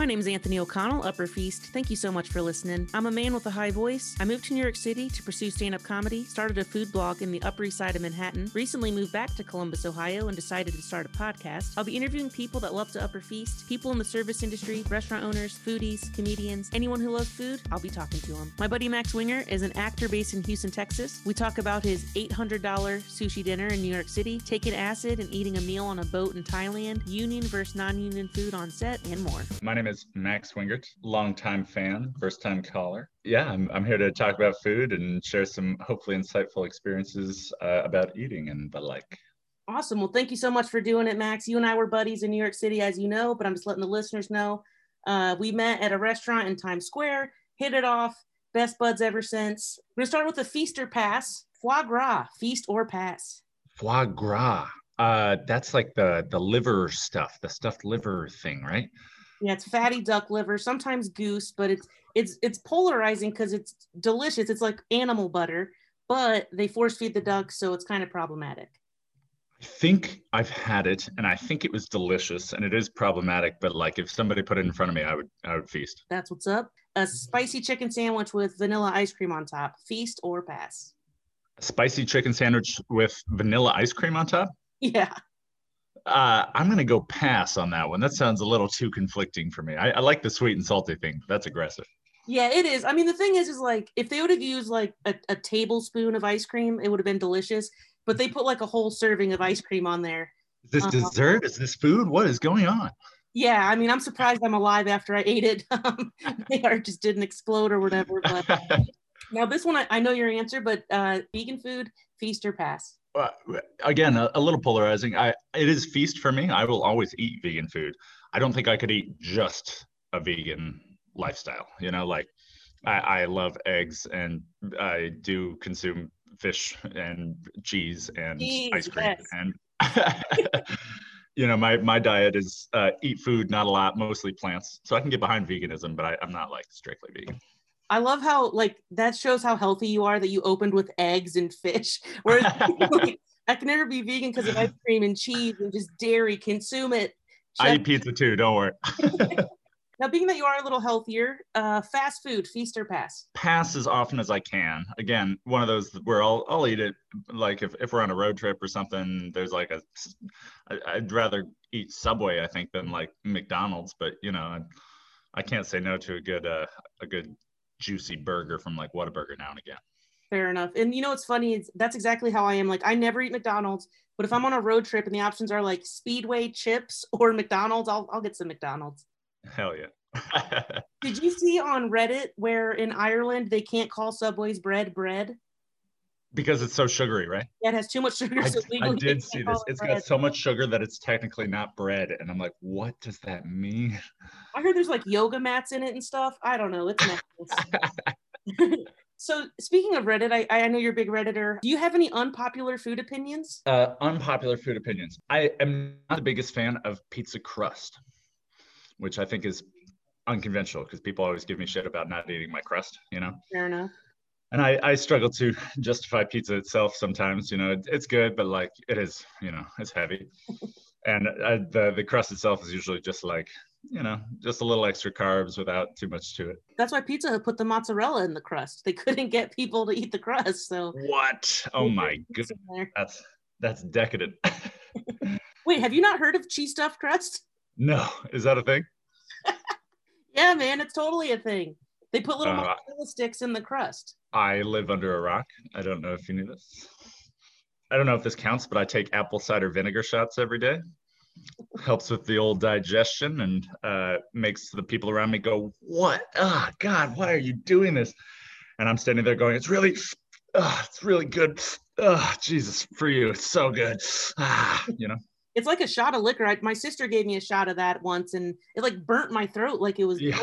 My name's Anthony O'Connell, Upper Feast. Thank you so much for listening. I'm a man with a high voice. I moved to New York City to pursue stand-up comedy, started a food blog in the Upper East Side of Manhattan, recently moved back to Columbus, Ohio, and decided to start a podcast. I'll be interviewing people that love to Upper Feast, people in the service industry, restaurant owners, foodies, comedians, anyone who loves food, I'll be talking to them. My buddy Max Wingert is an actor based in Houston, Texas. We talk about his $800 sushi dinner in New York City, taking acid and eating a meal on a boat in Thailand, union versus non-union food on set, and more. My name is Max Wingert, longtime fan, first-time caller. Yeah, I'm here to talk about food and share some hopefully insightful experiences about eating and the like. Awesome. Well, thank you so much for doing it, Max. You and I were buddies in New York City, as you know, but I'm just letting the listeners know. We met at a restaurant in Times Square, hit it off, best buds ever since. We're going to start with a feast or pass. Foie gras, feast or pass? Foie gras. That's like the liver stuff, the stuffed liver thing, right? Yeah, it's fatty duck liver, sometimes goose, but it's polarizing because it's delicious. It's like animal butter, but they force feed the duck, so it's kind of problematic. I think I've had it, and I think it was delicious, and it is problematic, but like if somebody put it in front of me, I would feast. That's what's up. A spicy chicken sandwich with vanilla ice cream on top, feast or pass? A spicy chicken sandwich with vanilla ice cream on top? Yeah. I'm going to go pass on that one. That sounds a little too conflicting for me. I like the sweet and salty thing. That's aggressive. Yeah, it is. I mean, the thing is like, if they would have used like a tablespoon of ice cream, it would have been delicious, but they put like a whole serving of ice cream on there. Is this dessert? Is this food? What is going on? Yeah, I mean, I'm surprised I'm alive after I ate it. They just didn't explode or whatever. But now this one, I know your answer, but vegan food, feast or pass? Again, a little polarizing. It is feast for me. I will always eat vegan food. I don't think I could eat just a vegan lifestyle. You know, like I love eggs and I do consume fish and cheese and ice cream. Yes. And you know, my diet is eat food, not a lot, mostly plants. So I can get behind veganism, but I'm not like strictly vegan. I love how, like, that shows how healthy you are that you opened with eggs and fish. Whereas I can never be vegan because of ice cream and cheese and just dairy. Consume it. I eat pizza too. Don't worry. Now, being that you are a little healthier, fast food, feast or pass? Pass as often as I can. Again, one of those where I'll eat it. Like if we're on a road trip or something, there's like I'd rather eat Subway, I think, than like McDonald's. But, you know, I can't say no to a good juicy burger from like Whataburger now and again. Fair enough. And you know what's funny is that's exactly how I am. Like I never eat McDonald's, but if I'm on a road trip and the options are like Speedway chips or McDonald's, I'll get some McDonald's. Hell yeah. Did you see on Reddit where in Ireland they can't call Subway's bread? Because it's so sugary, right? Yeah, it has too much sugar. So I did see this. It's got so much sugar that it's technically not bread. And I'm like, what does that mean? I heard there's like yoga mats in it and stuff. I don't know. It's nice. So speaking of Reddit, I know you're a big Redditor. Do you have any unpopular food opinions? Unpopular food opinions. I am not the biggest fan of pizza crust, which I think is unconventional because people always give me shit about not eating my crust, you know? Fair enough. And I struggle to justify pizza itself sometimes, you know, it's good, but like it is, you know, it's heavy. And the crust itself is usually just like, you know, just a little extra carbs without too much to it. That's why Pizza Hut put the mozzarella in the crust. They couldn't get people to eat the crust. So what? Oh my goodness. That's decadent. Wait, have you not heard of cheese stuffed crust? No. Is that a thing? Yeah, man, it's totally a thing. They put little mozzarella sticks in the crust. I live under a rock. I don't know if you knew this. I don't know if this counts, but I take apple cider vinegar shots every day. Helps with the old digestion and makes the people around me go, what? Oh, God, why are you doing this? And I'm standing there going, it's really good. Oh, Jesus, for you, it's so good. Ah, you know? It's like a shot of liquor. My sister gave me a shot of that once and it like burnt my throat like it was. Yeah.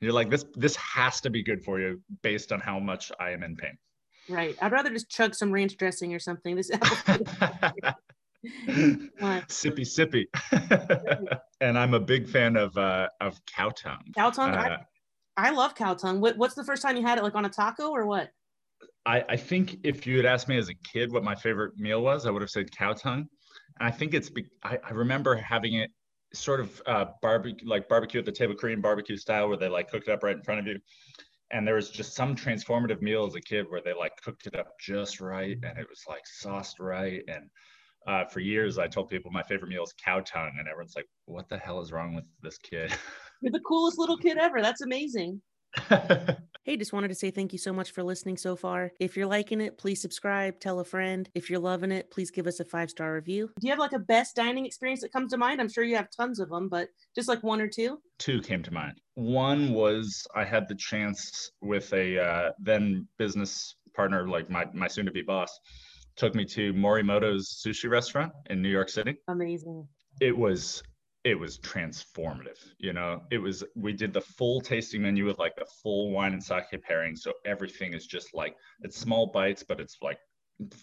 You're like, this has to be good for you based on how much I am in pain. Right. I'd rather just chug some ranch dressing or something. This sippy sippy. And I'm a big fan of cow tongue. Cow tongue? I love cow tongue. What's the first time you had it? Like on a taco or what? I think if you had asked me as a kid what my favorite meal was, I would have said cow tongue. And I think I remember having it sort of barbecue, like barbecue at the table, Korean barbecue style, where they like cooked it up right in front of you. And there was just some transformative meal as a kid where they like cooked it up just right. And it was like sauced right. And for years, I told people my favorite meal is cow tongue. And everyone's like, what the hell is wrong with this kid? You're the coolest little kid ever. That's amazing. Hey, just wanted to say thank you so much for listening so far. If you're liking it, please subscribe, tell a friend. If you're loving it, please give us a 5-star review. Do you have like a best dining experience that comes to mind? I'm sure you have tons of them, but just like one or two? Two came to mind. One was I had the chance with a then business partner, like my soon-to-be boss, took me to Morimoto's sushi restaurant in New York City. Amazing. It was transformative, you know. We did the full tasting menu with like the full wine and sake pairing. So everything is just like, it's small bites, but it's like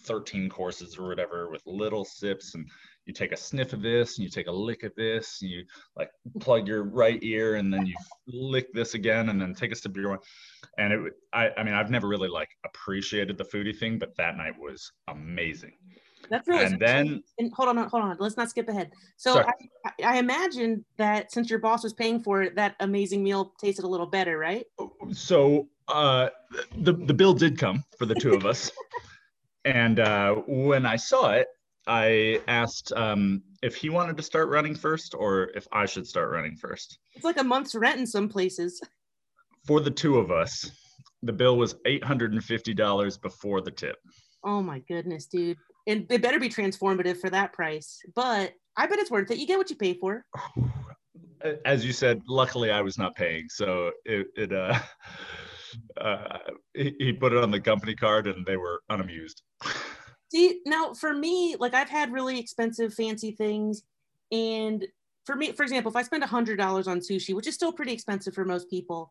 13 courses or whatever with little sips. And you take a sniff of this and you take a lick of this and you like plug your right ear and then you lick this again and then take a sip of your wine. And I mean, I've never really like appreciated the foodie thing, but that night was amazing. That's really and then and hold on. Let's not skip ahead. So I imagine that since your boss was paying for it, that amazing meal tasted a little better, right? So the bill did come for the two of us. And when I saw it, I asked if he wanted to start running first or if I should start running first. It's like a month's rent in some places. For the two of us, the bill was $850 before the tip. Oh my goodness, dude. And it better be transformative for that price, but I bet it's worth it. You get what you pay for. As you said, luckily I was not paying, so he put it on the company card, and they were unamused. See, now for me, like I've had really expensive, fancy things, and for me, for example, if I spend $100 on sushi, which is still pretty expensive for most people,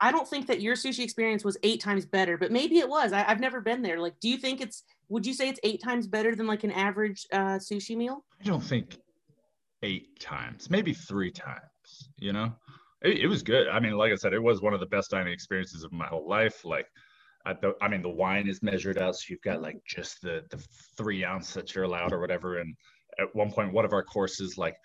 I don't think that your sushi experience was 8 times better, but maybe it was. I've never been there. Like, do you think would you say it's 8 times better than like an average sushi meal? I don't think 8 times, maybe 3 times, you know? It was good. I mean, like I said, it was one of the best dining experiences of my whole life. Like, the wine is measured out. So you've got like just the 3 ounce that you're allowed or whatever. And at one point, one of our courses, like,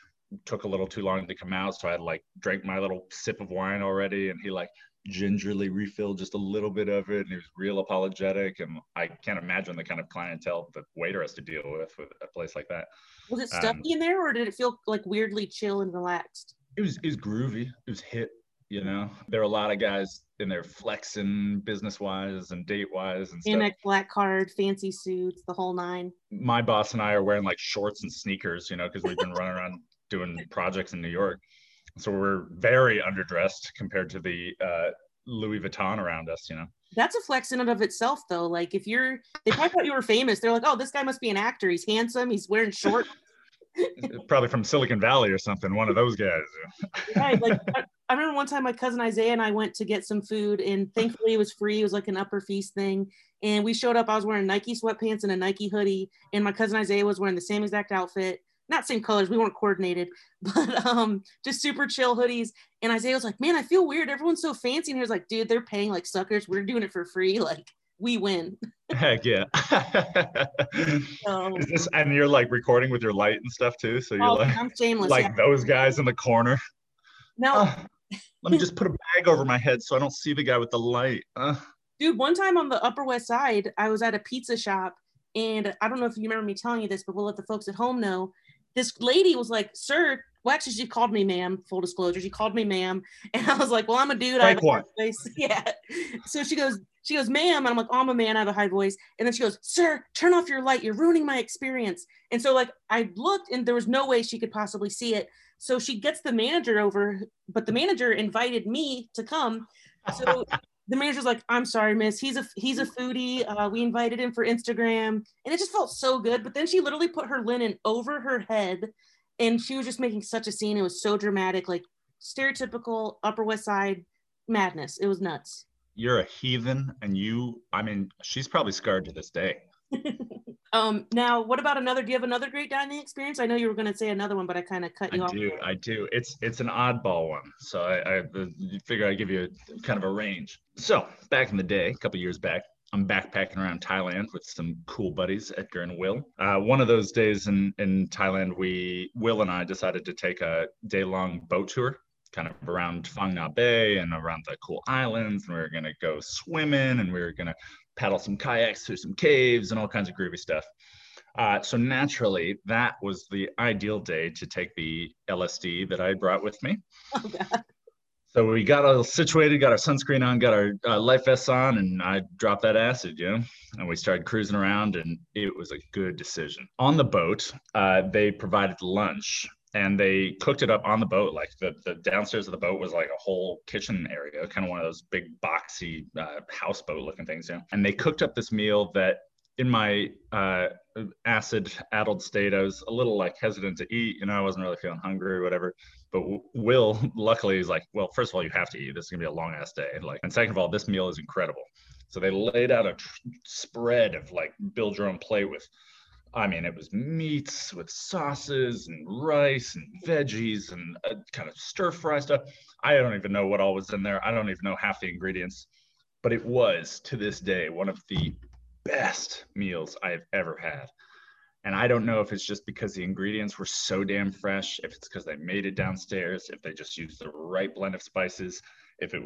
took a little too long to come out. So I had like drank my little sip of wine already. And he like gingerly refilled just a little bit of it, and he was real apologetic, and I can't imagine the kind of clientele the waiter has to deal with a place like that. Was it stuffy in there, or did it feel like weirdly chill and relaxed? It was groovy. It was hip, you know. There are a lot of guys in there flexing business-wise and date-wise and stuff. In a black card, fancy suits, the whole nine. My boss and I are wearing like shorts and sneakers, you know, because we've been running around doing projects in New York. So we're very underdressed compared to the Louis Vuitton around us, you know. That's a flex in and of itself, though. Like, they probably thought you were famous. They're like, oh, this guy must be an actor. He's handsome. He's wearing shorts. Probably from Silicon Valley or something. One of those guys. Right. Like, I remember one time my cousin Isaiah and I went to get some food, and thankfully it was free. It was like an Upper Feast thing. And we showed up. I was wearing Nike sweatpants and a Nike hoodie, and my cousin Isaiah was wearing the same exact outfit. Not same colors, we weren't coordinated, but just super chill hoodies. And Isaiah was like, man, I feel weird. Everyone's so fancy. And he was like, dude, they're paying like suckers. We're doing it for free. Like, we win. Heck yeah. And you're like recording with your light and stuff too. So you're I'm shameless. Like those guys in the corner. No. Let me just put a bag over my head so I don't see the guy with the light. Dude, one time on the Upper West Side, I was at a pizza shop. And I don't know if you remember me telling you this, but we'll let the folks at home know. This lady was like, sir, well, actually, she called me ma'am, full disclosure. She called me ma'am. And I was like, well, I'm a dude. I have a high voice. Yeah. So she goes, ma'am. And I'm like, oh, I'm a man. I have a high voice. And then she goes, sir, turn off your light. You're ruining my experience. And so like I looked and there was no way she could possibly see it. So she gets the manager over, but the manager invited me to come. So the manager's like, I'm sorry, miss. He's a foodie. We invited him for Instagram. And it just felt so good. But then she literally put her linen over her head. And she was just making such a scene. It was so dramatic, like stereotypical Upper West Side madness. It was nuts. You're a heathen. And she's probably scarred to this day. Now, what about do you have another great dining experience? I know you were going to say another one, but I kind of cut you off. I do. It's an oddball one. So I figure I'd give you kind of a range. So back in the day, a couple years back, I'm backpacking around Thailand with some cool buddies, Edgar and Will. One of those days in Thailand, Will and I decided to take a day-long boat tour, kind of around Fangna Bay and around the cool islands. And we were going to go swimming, and we were going to paddle some kayaks through some caves and all kinds of groovy stuff. So naturally, that was the ideal day to take the LSD that I brought with me. Oh, God. So we got all situated, got our sunscreen on, got our life vests on, and I dropped that acid, you know, and we started cruising around, and it was a good decision. On the boat, they provided lunch, and they cooked it up on the boat. Like the downstairs of the boat was like a whole kitchen area, kind of one of those big boxy houseboat looking things, you know, and they cooked up this meal that in my acid-addled state, I was a little like hesitant to eat, you know, I wasn't really feeling hungry or whatever. But Will, luckily, is like, well, first of all, you have to eat. This is gonna be a long ass day. Like, and second of all, this meal is incredible. So they laid out a spread of like build your own plate with, I mean, it was meats with sauces and rice and veggies and kind of stir fry stuff. I don't even know what all was in there. I don't even know half the ingredients, but it was to this day one of the best meals I've ever had. And I don't know if it's just because the ingredients were so damn fresh, if it's because they made it downstairs, if they just used the right blend of spices, if it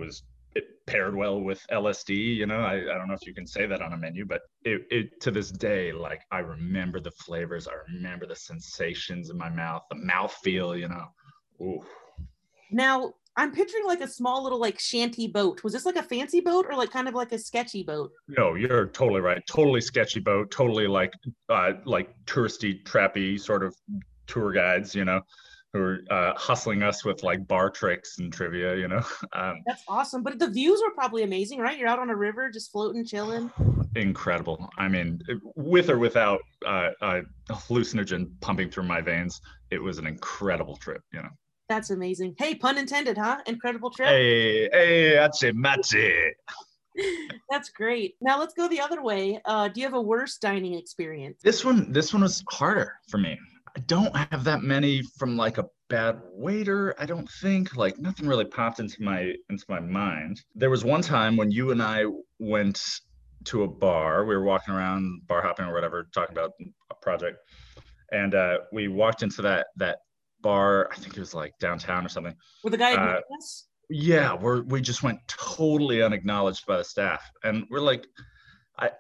paired well with LSD, you know, I don't know if you can say that on a menu, but it to this day, like, I remember the flavors, I remember the sensations in my mouth, the mouthfeel, you know. Ooh. Now, I'm picturing like a small little like shanty boat. Was this like a fancy boat or like kind of like a sketchy boat? No, you're totally right. Totally sketchy boat. Totally like touristy, trappy sort of tour guides, you know, who are hustling us with like bar tricks and trivia, you know. That's awesome. But the views were probably amazing, right? You're out on a river just floating, chilling. Incredible. I mean, with or without a hallucinogen pumping through my veins, it was an incredible trip, you know. That's amazing. Hey, pun intended, huh? Incredible trip. Hey, achi machi. That's great. Now let's go the other way. Do you have a worse dining experience? This one was harder for me. I don't have that many from like a bad waiter, I don't think. Like, nothing really popped into my mind. There was one time when you and I went to a bar. We were walking around, bar hopping or whatever, talking about a project. And we walked into that bar, I think it was like downtown or something. With the guy at us? Yeah, we just went totally unacknowledged by the staff. And we're like,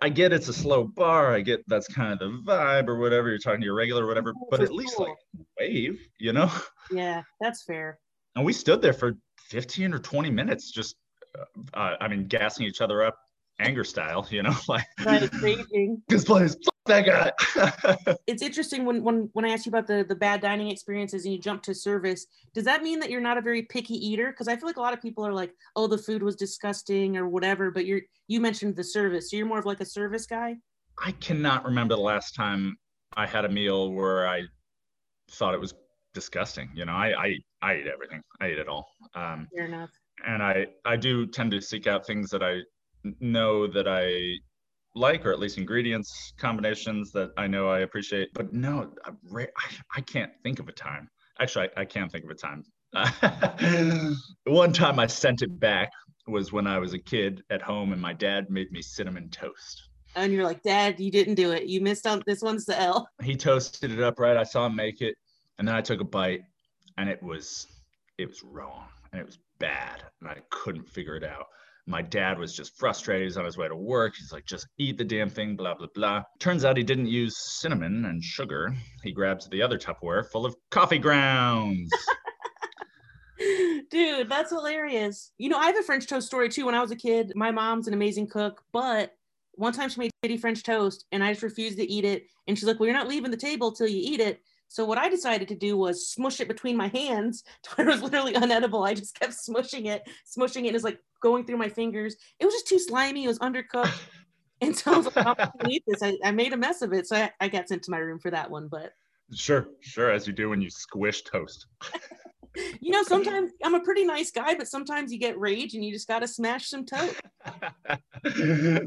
I get it's a slow bar, I get that's kind of the vibe or whatever, you're talking to your regular or whatever, but at least like wave, you know? Yeah, that's fair. And we stood there for 15 or 20 minutes just, gassing each other up, anger style, you know? Like, this place, that guy. It's interesting when I asked you about the bad dining experiences and you jump to service, does that mean that you're not a very picky eater? Because I feel like a lot of people are like, oh, the food was disgusting or whatever, but you mentioned the service, so you're more of like a service guy? I cannot remember the last time I had a meal where I thought it was disgusting. You know, I eat everything. I eat it all. Fair enough. And I do tend to seek out things that I know that I like, or at least ingredients combinations that I know I appreciate. But no, I can't think of a time. Actually, I can't think of a time. One time I sent it back was when I was a kid at home and my dad made me cinnamon toast. And you're like, Dad, you didn't do it. You missed out. This one's the L. He toasted it up right. I saw him make it. And then I took a bite and it was wrong and it was bad and I couldn't figure it out. My dad was just frustrated. He's on his way to work. He's like, just eat the damn thing, blah, blah, blah. Turns out he didn't use cinnamon and sugar. He grabs the other Tupperware full of coffee grounds. Dude, that's hilarious. You know, I have a French toast story too. When I was a kid, my mom's an amazing cook, but one time she made shitty French toast and I just refused to eat it. And she's like, well, you're not leaving the table till you eat it. So what I decided to do was smush it between my hands. It was literally unedible. I just kept smushing it. And it's like going through my fingers. It was just too slimy. It was undercooked. And so I was like, I'm not gonna eat this. I made a mess of it. So I got sent to my room for that one. But sure, as you do when you squish toast. You know, sometimes I'm a pretty nice guy, but sometimes you get rage and you just got to smash some toast.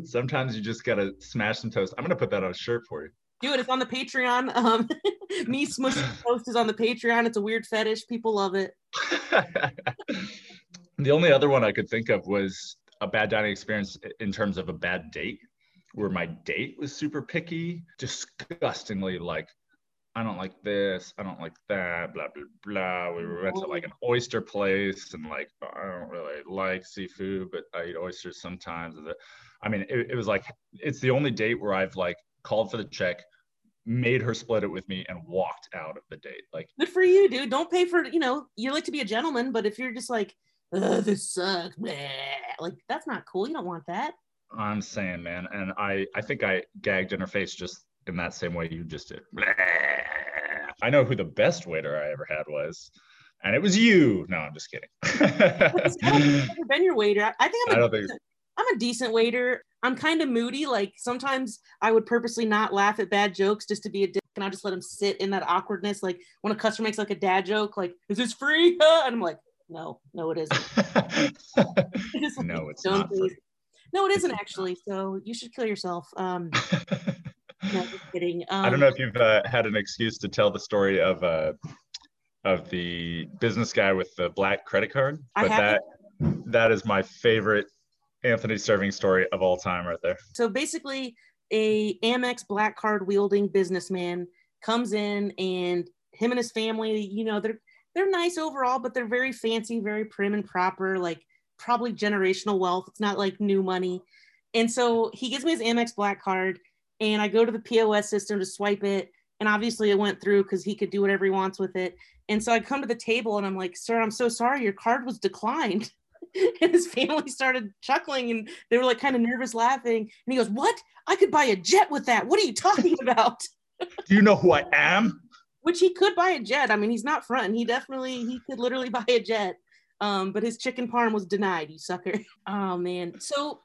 Sometimes you just got to smash some toast. I'm going to put that on a shirt for you. Do it. It's on the Patreon. Me smushing toast is on the Patreon. It's a weird fetish. People love it. The only other one I could think of was a bad dining experience in terms of a bad date. where my date was super picky, disgustingly like, I don't like this, I don't like that, blah, blah, blah. We went to like an oyster place and like, I don't really like seafood, but I eat oysters sometimes. I mean, it was like, it's the only date where I've like called for the check, made her split it with me and walked out of the date. Like, good for you, dude. Don't pay for, you know, you like to be a gentleman, but if you're just like, oh, this sucks, bleh, like that's not cool. You don't want that. I'm saying, man. And I think I gagged in her face just in that same way you just did. Bleh. I know who the best waiter I ever had was, and it was you. No, I'm just kidding. I've never been your waiter. I think I'm a decent waiter. I'm kind of moody. Like sometimes I would purposely not laugh at bad jokes just to be a dick, and I just let them sit in that awkwardness. Like when a customer makes like a dad joke, like, is this free? And I'm like, no, it isn't. No, it's not free. No, it isn't actually. So you should kill yourself. No, just kidding. I don't know if you've had an excuse to tell the story of the business guy with the black credit card, but that is my favorite Anthony serving story of all time right there. So basically a Amex black card wielding businessman comes in, and him and his family, you know, they're nice overall, but they're very fancy, very prim and proper, like probably generational wealth. It's not like new money. And so he gives me his Amex black card, and I go to the POS system to swipe it. And obviously it went through because he could do whatever he wants with it. And so I come to the table and I'm like, sir, I'm so sorry, your card was declined. And his family started chuckling and they were like kind of nervous laughing. And he goes, what? I could buy a jet with that. What are you talking about? Do you know who I am? Which he could buy a jet. I mean, he's not fronting. He could literally buy a jet. But his chicken parm was denied, you sucker. Oh, man. So,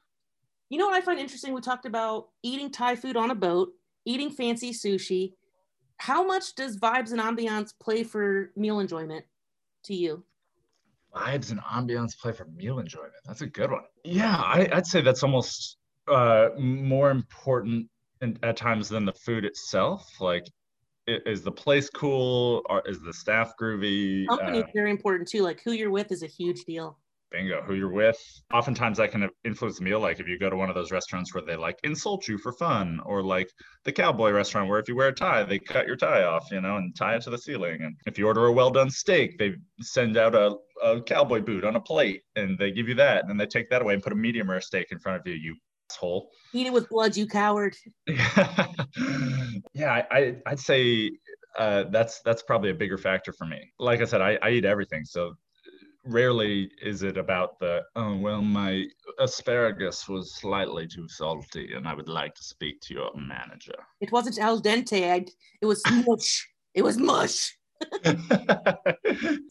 you know what I find interesting? We talked about eating Thai food on a boat, eating fancy sushi. How much does vibes and ambiance play for meal enjoyment to you? Vibes and ambiance play for meal enjoyment. That's a good one. Yeah, I'd say that's almost more important at times than the food itself. Like, is the place cool? Or is the staff groovy? Company is very important too. Like, who you're with is a huge deal. Bingo, who you're with. Oftentimes that can influence the meal. Like if you go to one of those restaurants where they like insult you for fun, or like the cowboy restaurant where if you wear a tie, they cut your tie off, you know, and tie it to the ceiling. And if you order a well-done steak, they send out a cowboy boot on a plate and they give you that. And then they take that away and put a medium rare steak in front of you, you asshole. Eat it with blood, you coward. Yeah, I'd say that's probably a bigger factor for me. Like I said, I eat everything. So rarely is it about the, oh, well, my asparagus was slightly too salty and I would like to speak to your manager. It wasn't al dente. It was mush. It was mush.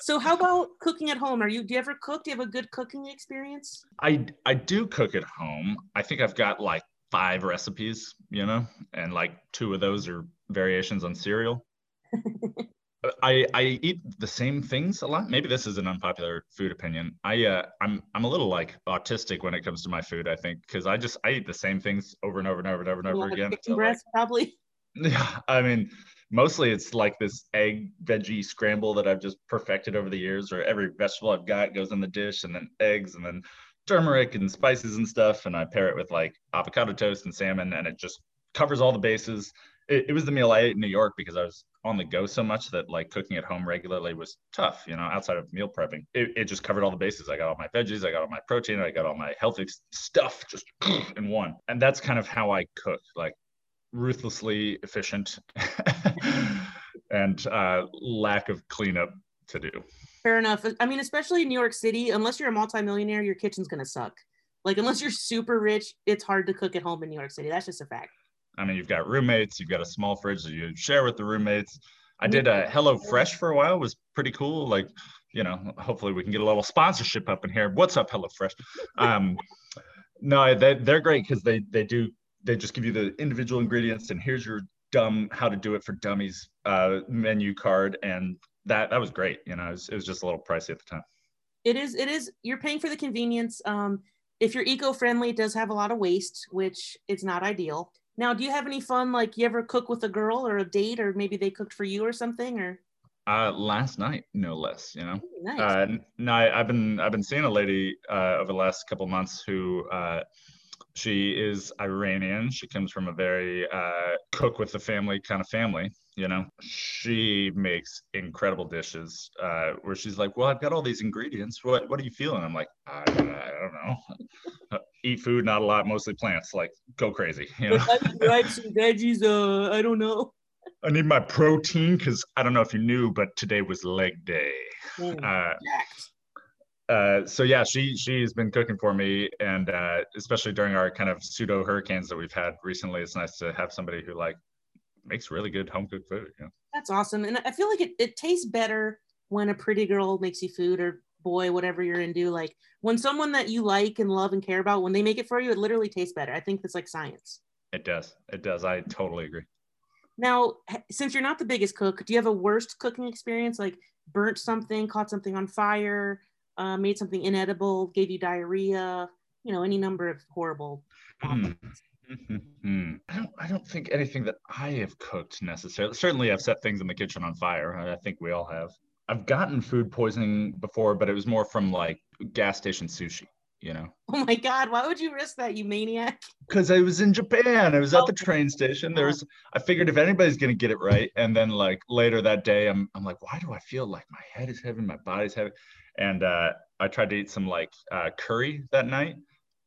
So how about cooking at home? Do you ever cook? Do you have a good cooking experience? I do cook at home. I think I've got like 5 recipes, you know, and like 2 of those are variations on cereal. I eat the same things a lot. Maybe this is an unpopular food opinion. I'm a little like autistic when it comes to my food, I think, because I eat the same things over and over and over and over and over again. Chicken breast, like, probably. Yeah, I mean, mostly it's like this egg veggie scramble that I've just perfected over the years, or every vegetable I've got goes in the dish, and then eggs, and then turmeric and spices and stuff, and I pair it with like avocado toast and salmon, and it just covers all the bases. It was the meal I ate in New York because I was on the go so much that like cooking at home regularly was tough, you know, outside of meal prepping. It just covered all the bases. I got all my veggies, I got all my protein, I got all my healthy stuff just in one. And that's kind of how I cook, like ruthlessly efficient and lack of cleanup to do. Fair enough. I mean, especially in New York City, unless you're a multimillionaire, your kitchen's going to suck. Like unless you're super rich, it's hard to cook at home in New York City. That's just a fact. I mean, you've got roommates, you've got a small fridge that you share with the roommates. I did a HelloFresh for a while. It was pretty cool. Like, you know, hopefully we can get a little sponsorship up in here. What's up, HelloFresh? No, they're great because they just give you the individual ingredients and here's your how to do it for dummies menu card. And that was great. You know, it was just a little pricey at the time. It is. You're paying for the convenience. If you're eco-friendly, it does have a lot of waste, which is not ideal. Now, do you have any fun, like you ever cook with a girl or a date, or maybe they cooked for you or something, or? Last night, no less, you know? Ooh, nice. No, I've been seeing a lady over the last couple months who She is Iranian. She comes from a very cook with the family kind of family, you know. She makes incredible dishes where she's like, well, I've got all these ingredients. What are you feeling? I'm like, I don't know. Eat food, not a lot, mostly plants. Like, go crazy, you know. I need rice and veggies. I don't know. I need my protein because I don't know if you knew, but today was leg day. So yeah, she's been cooking for me, and especially during our kind of pseudo hurricanes that we've had recently, it's nice to have somebody who like makes really good home cooked food. You know? That's awesome, and I feel like it tastes better when a pretty girl makes you food, or boy, whatever you're into. Like when someone that you like and love and care about, when they make it for you, it literally tastes better. I think that's like science. It does. It does. I totally agree. Now, since you're not the biggest cook, do you have a worst cooking experience? Like burnt something, caught something on fire? Made something inedible, gave you diarrhea, you know, any number of horrible. I don't think anything that I have cooked necessarily. Certainly I've set things in the kitchen on fire. I think we all have. I've gotten food poisoning before, but it was more from like gas station sushi, you know. Oh my God, why would you risk that, you maniac? Because I was in Japan. I was at the train station. I figured if anybody's going to get it right. And then like later that day, I'm like, why do I feel like my head is heavy, my body's heavy? And I tried to eat some like curry that night.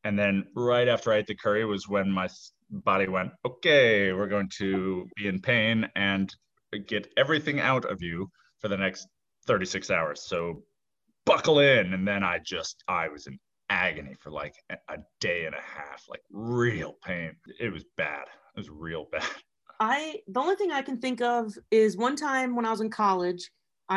And then right after I ate the curry was when my body went, okay, we're going to be in pain and get everything out of you for the next 36 hours. So buckle in. And then I was in agony for like a day and a half, like real pain. It was bad. It was real bad. The only thing I can think of is one time when I was in college,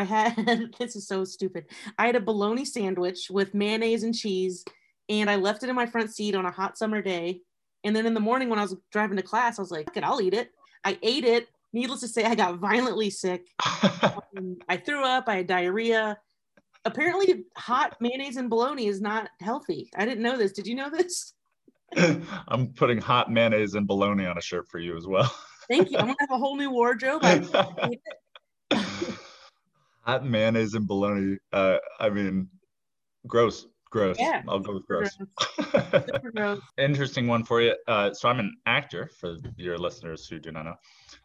this is so stupid. I had a bologna sandwich with mayonnaise and cheese, and I left it in my front seat on a hot summer day. And then in the morning when I was driving to class, I was like, I'll eat it. I ate it. Needless to say, I got violently sick. I threw up. I had diarrhea. Apparently hot mayonnaise and bologna is not healthy. I didn't know this. Did you know this? I'm putting hot mayonnaise and bologna on a shirt for you as well. Thank you. I'm going to have a whole new wardrobe. I hate it. Hot mayonnaise and bologna. I mean, gross. Yeah, I'll go with gross. Gross. Interesting one for you. So I'm an actor, for your listeners who do not know.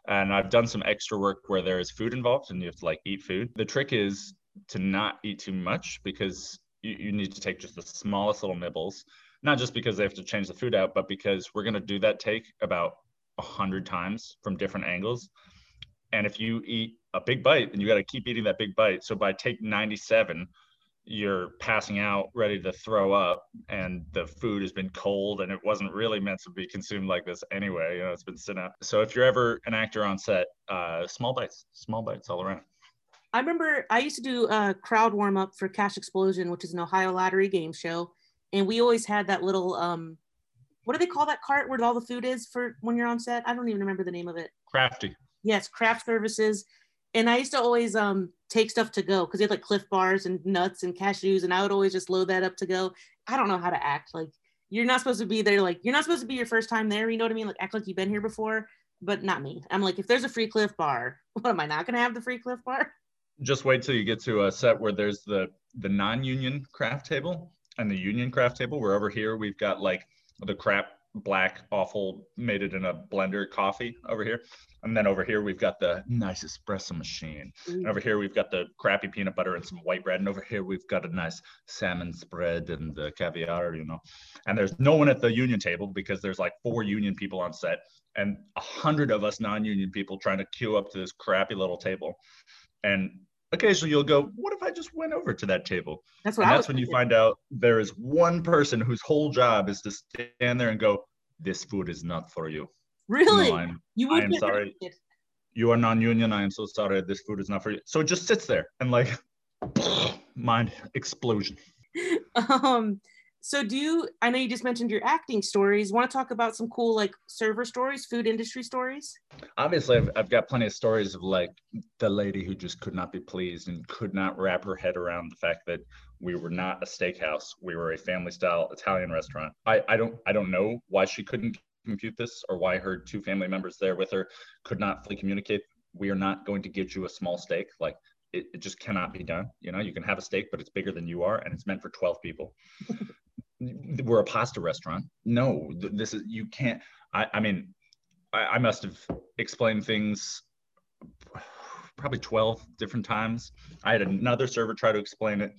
And I've done some extra work where there is food involved and you have to like eat food. The trick is to not eat too much because you need to take just the smallest little nibbles. Not just because they have to change the food out, but because we're going to do that take about 100 times from different angles. And if you eat a big bite, then you got to keep eating that big bite. So by take 97, you're passing out, ready to throw up, and the food has been cold, and it wasn't really meant to be consumed like this anyway. You know, it's been sitting out. So if you're ever an actor on set, small bites all around. I remember I used to do a crowd warm up for Cash Explosion, which is an Ohio lottery game show, and we always had that little what do they call that cart where all the food is for when you're on set? I don't even remember the name of it. Crafty. Yes, craft services. And I used to always take stuff to go because they had like Cliff Bars and nuts and cashews. And I would always just load that up to go. I don't know how to act. Like, you're not supposed to be there. Like, you're not supposed to be your first time there. You know what I mean? Like, act like you've been here before, but not me. I'm like, if there's a free Cliff Bar, what am I not going to have the free Cliff Bar? Just wait till you get to a set where there's the non-union craft table and the union craft table. We're over here. We've got like the crap, black awful made it in a blender coffee over here, and then over here we've got the nice espresso machine, and over here we've got the crappy peanut butter and some white bread, and over here we've got a nice salmon spread and the caviar, you know. And there's no one at the union table because there's like 4 union people on set and 100 of us non-union people trying to queue up to this crappy little table. And occasionally you'll go, what if I just went over to that table? That's when you find out there is one person whose whole job is to stand there and go, this food is not for you. Really? No, I am sorry. You are non-union. I am so sorry. This food is not for you. So it just sits there and like, mind explosion. So I know you just mentioned your acting stories. Want to talk about some cool like server stories, food industry stories? Obviously, I've got plenty of stories of like the lady who just could not be pleased and could not wrap her head around the fact that we were not a steakhouse. We were a family style Italian restaurant. I don't know why she couldn't compute this or why her 2 family members there with her could not fully communicate. We are not going to get you a small steak. Like, it just cannot be done. You know, you can have a steak, but it's bigger than you are and it's meant for 12 people. we're a pasta restaurant. No, this is, you can't, I mean, I must have explained things probably 12 different times. I had another server try to explain it.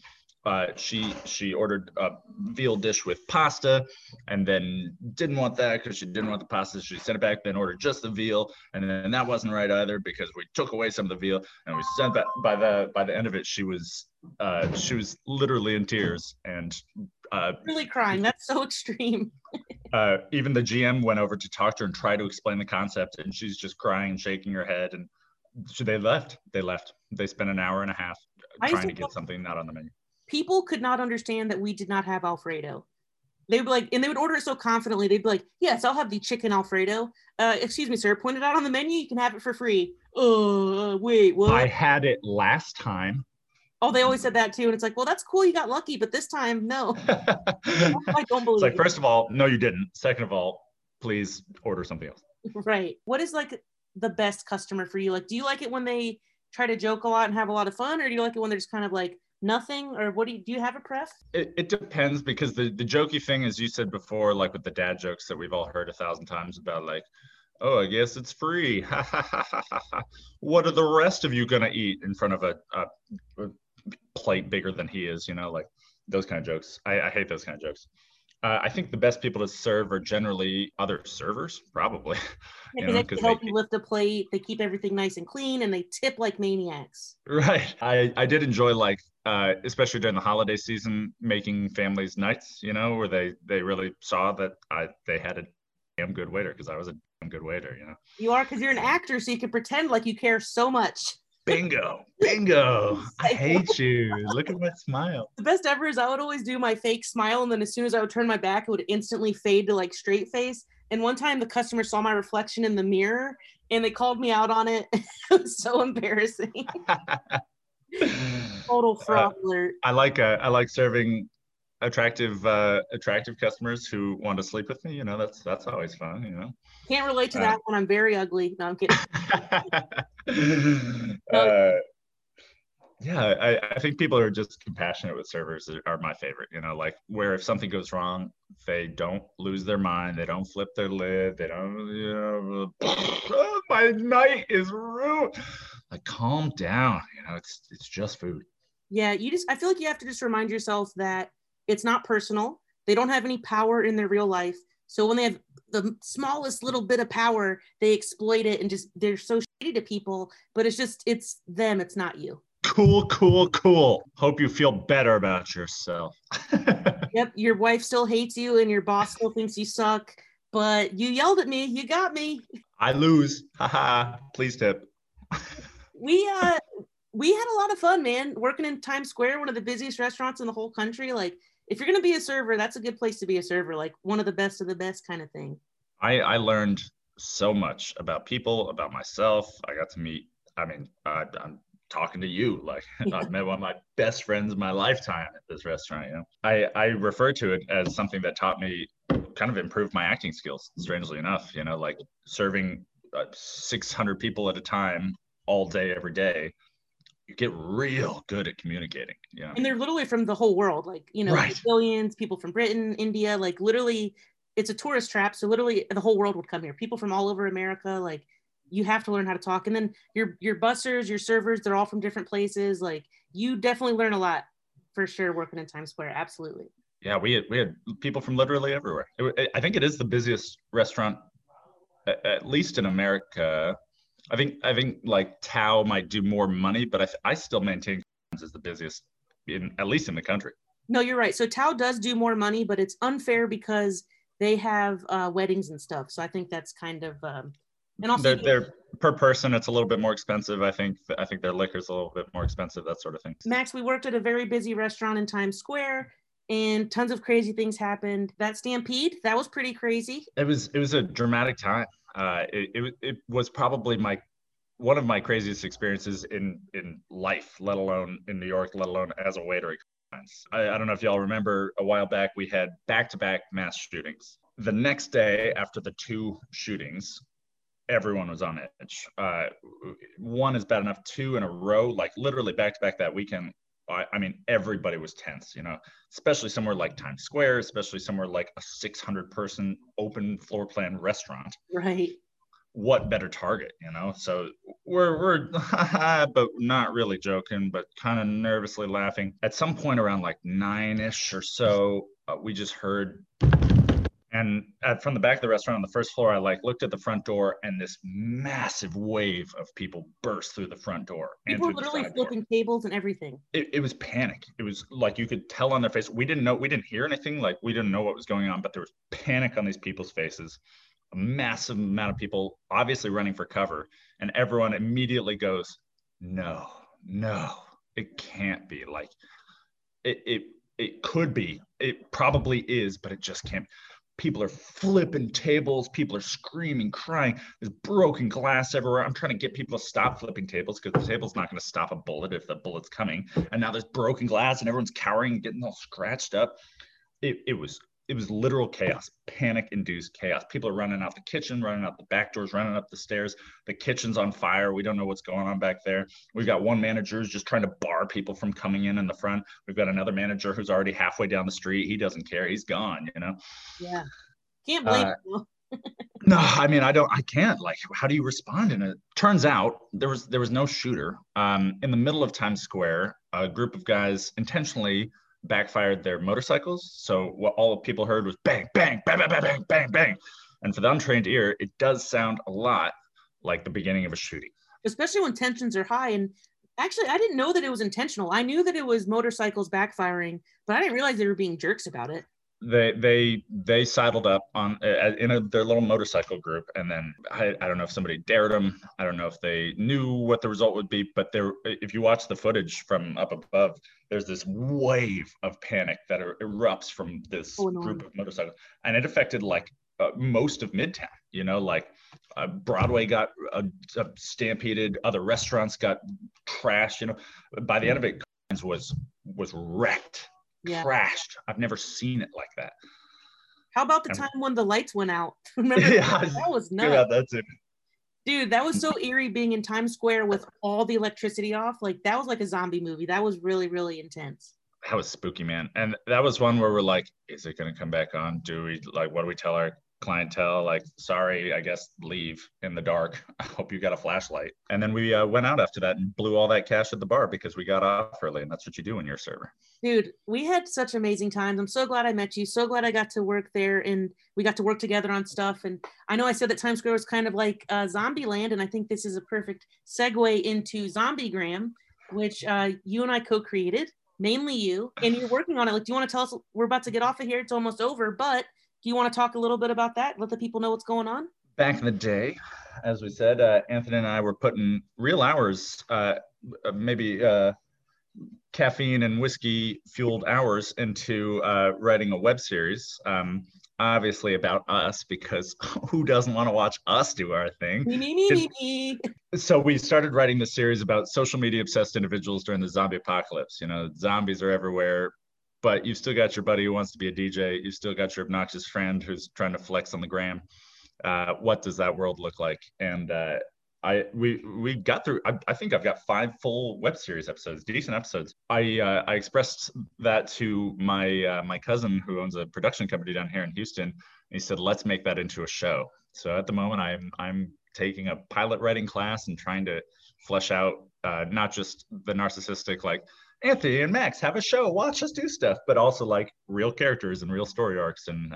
She ordered a veal dish with pasta and then didn't want that because she didn't want the pasta. She sent it back, then ordered just the veal. And then that wasn't right either because we took away some of the veal and we sent that. By the end of it, she was literally in tears and really crying. That's so extreme. Even the GM went over to talk to her and try to explain the concept, and she's just crying and shaking her head. And so they left. They spent an hour and a half trying to get something not on the menu. People could not understand that we did not have Alfredo. They would be like, and they would order it so confidently. They'd be like, yes, I'll have the chicken Alfredo. Excuse me, sir, point it out on the menu. You can have it for free. Oh, wait, what? I had it last time. Oh, they always said that too. And it's like, well, that's cool. You got lucky, but this time, no. I don't believe it. It's like, first of all, no, you didn't. Second of all, please order something else. Right. What is like the best customer for you? Like, do you like it when they try to joke a lot and have a lot of fun? Or do you like it when they're just kind of like, nothing? Or what do you have a pref? It depends, because the jokey thing, as you said before, like with the dad jokes that we've all heard 1,000 times about, like, oh, I guess it's free. Ha ha ha ha ha ha. What are the rest of you gonna eat, in front of a plate bigger than he is, you know, like those kind of jokes. I hate those kind of jokes. I think the best people to serve are generally other servers, probably. Yeah, you know, they help you lift the plate, they keep everything nice and clean, and they tip like maniacs. Right. I did enjoy, like, especially during the holiday season, making families nights, you know, where they really saw that they had a damn good waiter, because I was a damn good waiter, you know. You are, because you're an actor, so you can pretend like you care so much. Bingo, bingo. I hate you. Look at my smile. The best ever is I would always do my fake smile, and then as soon as I would turn my back, it would instantly fade to like straight face. And one time the customer saw my reflection in the mirror and they called me out on it. It was so embarrassing. Total fraud alert. I like serving attractive customers who want to sleep with me, you know. That's always fun, you know. Can't relate to that when I'm very ugly. No, I'm kidding. Yeah, I think people who are just compassionate with servers are my favorite, you know, like where if something goes wrong, they don't lose their mind, they don't flip their lid, they don't, you know, oh, my night is ruined. Like, calm down, you know, it's just food. Yeah, I feel like you have to just remind yourself that it's not personal. They don't have any power in their real life. So when they have the smallest little bit of power, they exploit it and just, they're so shitty to people, but it's just, it's them, it's not you. Cool, cool, cool. Hope you feel better about yourself. Yep, your wife still hates you and your boss still thinks you suck, but you yelled at me, you got me. I lose, haha, please tip. We had a lot of fun, man, working in Times Square, one of the busiest restaurants in the whole country. Like, if you're going to be a server, that's a good place to be a server, like one of the best kind of thing. I learned so much about people, about myself. I got to meet, I mean, I'm talking to you, like, I've met one of my best friends in my lifetime at this restaurant, you know. I refer to it as something that taught me, kind of improved my acting skills, strangely enough, you know, like serving 600 people at a time all day, every day. You get real good at communicating, you know? And they're literally from the whole world, like, you know, right. Billions, people from Britain, India, like literally, it's a tourist trap. So literally the whole world would come here. People from all over America, like you have to learn how to talk. And then your bussers, your servers, they're all from different places. Like you definitely learn a lot for sure working in Times Square, absolutely. Yeah, we had people from literally everywhere. I think it is the busiest restaurant, at least in America. I think like Tao might do more money, but I still maintain as the busiest, at least in the country. No, you're right. So Tao does do more money, but it's unfair because they have weddings and stuff. So I think that's kind of, and also they're per person, it's a little bit more expensive. I think their liquor's a little bit more expensive, that sort of thing. Max, we worked at a very busy restaurant in Times Square, and tons of crazy things happened. That stampede, that was pretty crazy. It was a dramatic time. It was probably one of my craziest experiences in life, let alone in New York, let alone as a waiter. I don't know if y'all remember, a while back, we had back-to-back mass shootings. The next day after the two shootings, everyone was on edge. One is bad enough, two in a row, like literally back-to-back that weekend I mean, everybody was tense, you know, especially somewhere like Times Square, especially somewhere like a 600-person open floor plan restaurant. Right. What better target, you know? So we're but not really joking, but kind of nervously laughing. At some point around like 9-ish or so, we just heard, and from the back of the restaurant on the first floor, I like looked at the front door, and this massive wave of people burst through the front door. People were literally flipping tables and everything. It was panic. It was like you could tell on their face. We didn't know. We didn't hear anything. Like we didn't know what was going on, but there was panic on these people's faces. A massive amount of people obviously running for cover, and everyone immediately goes, no, it can't be. Like it could be. It probably is, but it just can't. People are flipping tables. People are screaming, crying. There's broken glass everywhere. I'm trying to get people to stop flipping tables because the table's not going to stop a bullet if the bullet's coming. And now there's broken glass and everyone's cowering and getting all scratched up. It was literal chaos, panic-induced chaos. People are running out the kitchen, running out the back doors, running up the stairs. The kitchen's on fire. We don't know what's going on back there. We've got one manager who's just trying to bar people from coming in the front. We've got another manager who's already halfway down the street. He doesn't care. He's gone, you know? Yeah. Can't blame you. No, I mean, I can't. Like, how do you respond? And it turns out there was no shooter. In the middle of Times Square, a group of guys intentionally backfired their motorcycles. So what all the people heard was bang, bang, bang, bang, bang, bang, bang. And for the untrained ear, it does sound a lot like the beginning of a shooting. Especially when tensions are high. And actually, I didn't know that it was intentional. I knew that it was motorcycles backfiring, but I didn't realize they were being jerks about it. They sidled up in their little motorcycle group, and then I don't know if somebody dared them. I don't know if they knew what the result would be, but if you watch the footage from up above, there's this wave of panic that erupts from this group of motorcycles, and it affected like most of Midtown. You know, like Broadway got stampeded, other restaurants got trashed. You know, by the end of it, was wrecked. Yeah. Crashed. I've never seen it like that. How about the time when the lights went out? Remember? Yeah, that was nuts. Yeah, that's it. Dude, that was so eerie being in Times Square with all the electricity off. Like, that was like a zombie movie. That was really, really intense. That was spooky, man. And that was one where we're like, is it going to come back on? What do we tell our clientele? Like, sorry, I guess leave in the dark. I hope you got a flashlight. And then we went out after that and blew all that cash at the bar because we got off early, and that's what you do when you're a server. Dude, we had such amazing times. I'm so glad I met you. So glad I got to work there, and we got to work together on stuff. And I know I said that Times Square was kind of like zombie land, and I think this is a perfect segue into Zombiegram, which you and I co-created, mainly you, and you're working on it. Like, do you want to tell us? We're about to get off of here. It's almost over, but do you want to talk a little bit about that? Let the people know what's going on? Back in the day, as we said, Anthony and I were putting real hours, caffeine and whiskey fueled hours into writing a web series, obviously about us, because who doesn't want to watch us do our thing? So we started writing this series about social media obsessed individuals during the zombie apocalypse. You know, zombies are everywhere, but you've still got your buddy who wants to be a DJ. You've still got your obnoxious friend who's trying to flex on the gram. What does that world look like? And we got through, I think I've got 5 full web series episodes, decent episodes. I expressed that to my cousin who owns a production company down here in Houston. And he said, let's make that into a show. So at the moment I'm taking a pilot writing class and trying to flesh out not just the narcissistic, like Anthony and Max have a show, watch us do stuff, but also like real characters and real story arcs. And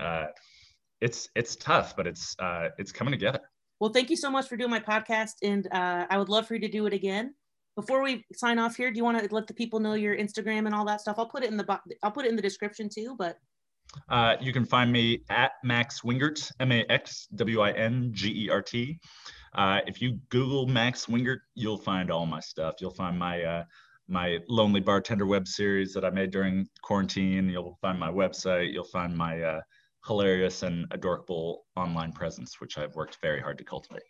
it's tough, but it's coming together. Well, thank you so much for doing my podcast, and I would love for you to do it again. Before we sign off here, do you want to let the people know your Instagram and all that stuff? I'll put it in the description too. But you can find me at Max Wingert, MaxWingert. If you Google Max Wingert, you'll find all my stuff. You'll find my Lonely Bartender web series that I made during quarantine. You'll find my website. You'll find my hilarious and adorable online presence, which I've worked very hard to cultivate.